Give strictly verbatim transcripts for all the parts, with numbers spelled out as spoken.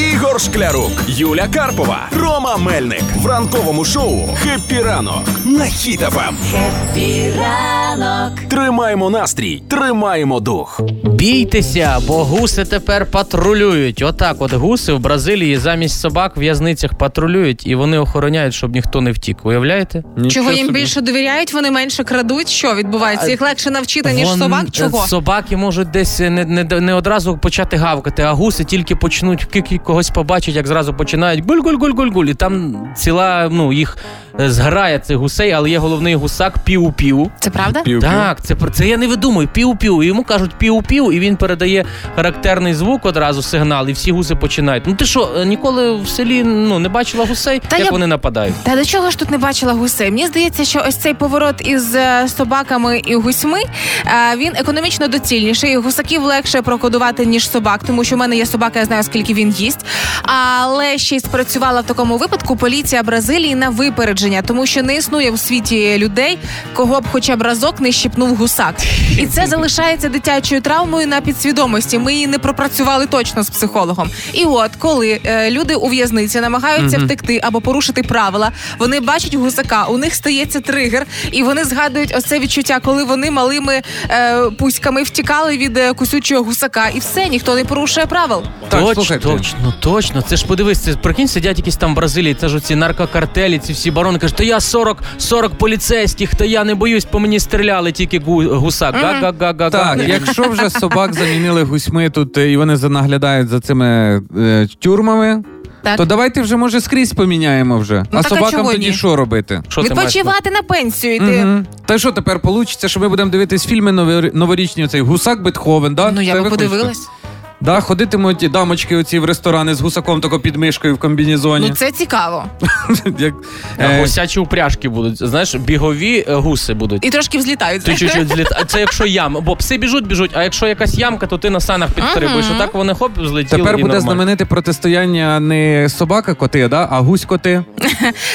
Ігор Шклярук, Юля Карпова, Рома Мельник в ранковому шоу «Хеппі ранок» на Хіт еф ем. Хеппі ранок. Тримаємо настрій, тримаємо дух. Бійтеся, бо гуси тепер патрулюють. Отак от гуси в Бразилії замість собак в в'язницях патрулюють, і вони охороняють, щоб ніхто не втік. Уявляєте? Нічого Чого їм собі. Більше довіряють, вони менше крадуть? Що відбувається? Їх легше навчити, ніж Вон... собак? Чого? Собаки можуть десь не, не, не одразу почати гавкати, а гуси тільки почнуть когось побачить, як зразу починають гуль-гуль-гуль-гуль-гуль. І там ціла, ну, їх зграє цих гусей, але є головний гусак піу-піу. Це правда? Піу-піу. Так, це, це я не видумую. Піу-піу. Йому кажуть піу-піу, і він передає характерний звук одразу, сигнал, і всі гуси починають. Ну ти що, ніколи в селі ну, не бачила гусей? Та як я... вони нападають? Та до чого ж тут не бачила гусей? Мені здається, що ось цей поворот із собаками і гусьми, він економічно доцільніший. Гусаків легше прокодувати, ніж собак, тому що в мене є собака, я знаю, скільки він їсть. Але ще й спрацювала в такому випадку поліція Бразилії на випередження, тому що не існує в світі людей, кого б хоча б разок не щіпнув гусак. І це залишається дитячою травмою на підсвідомості. Ми її не пропрацювали точно з психологом. І от, коли е, люди у в'язниці намагаються mm-hmm. втекти або порушити правила, вони бачать гусака, у них стається тригер, і вони згадують ось це відчуття, коли вони малими е, пуськами втікали від е, кусючого гусака. І все, ніхто не порушує правил. Так, Точ, слухайте. Точно, точно. Це ж подивись, це, прикинь, сидять якісь там в Бразилії, це ж оці наркокартелі, ці всі барони кажуть, то я сорок, сорок поліцейських, та я не боюсь, по мені стріляли тільки гусак. Mm-hmm. Га-га-га-га-га. Так, якщо вже собак замінили гусьми тут, і вони наглядають за цими е, тюрмами, так. То давайте вже, може, скрізь поміняємо вже. Ну, а собакам а тоді що робити? Шо відпочивати на пенсію йти. Угу. Та що тепер вийде, що ми будемо дивитись фільми новорічні, оцей Гусак Бетховен, да? Ну, я би подивилась. Да, ходитимуть дамочки оці в ресторани з гусаком тако під мишкою в комбінезоні. Ну це цікаво. Гусячі упряжки будуть, знаєш, бігові гуси будуть. І трошки взлітають. Ти чуть-чуть злітають. Це якщо яма, бо пси біжуть, біжуть, а якщо якась ямка, то ти на санах підстрибуєш. Отак вони хоп, злетіли. Тепер буде знамените протистояння не собака-коти, да, а гусь-коти.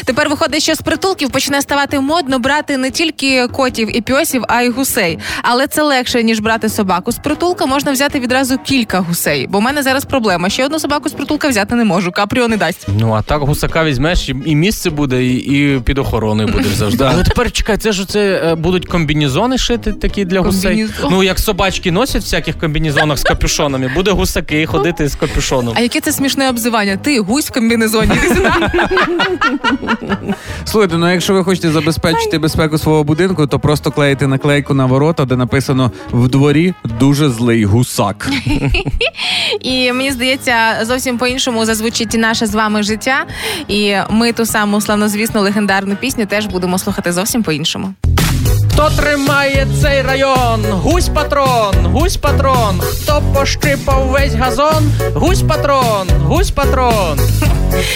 Тепер виходить, що з притулків почне ставати модно брати не тільки котів і пьосів, а й гусей. Але це легше, ніж брати собаку. З притулка можна взяти відразу кілька гусей. Бо в мене зараз проблема. Ще одну собаку з притулка взяти не можу. Капріо не дасть. Ну, а так гусака візьмеш, і місце буде, і, і під охороною будеш завжди. Але тепер, чекай, це ж це будуть комбінезони шити такі для гусей? Ну, як собачки носять в всяких комбінезонах з капюшонами, буде гусаки ходити з капюшоном. А яке це смішне обзивання? Ти гусь в комбінезоні. Слухайте, ну якщо ви хочете забезпечити безпеку свого будинку, то просто клеїте наклейку на ворота, де написано «В дворі дуже злий гусак». І мені здається, зовсім по-іншому зазвучить і наше з вами життя. І ми ту саму славнозвісну легендарну пісню теж будемо слухати зовсім по-іншому. Хто тримає цей район? Гусь-патрон, гусь-патрон. Хто пошипав весь газон? Гусь-патрон, гусь-патрон.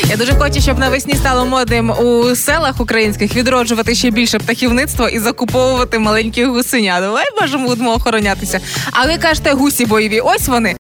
Я дуже хочу, щоб навесні стало модним у селах українських відроджувати ще більше птахівництво і закуповувати маленьких гусенят. Ой, боже, будемо охоронятися. А ви кажете, гусі бойові, ось вони.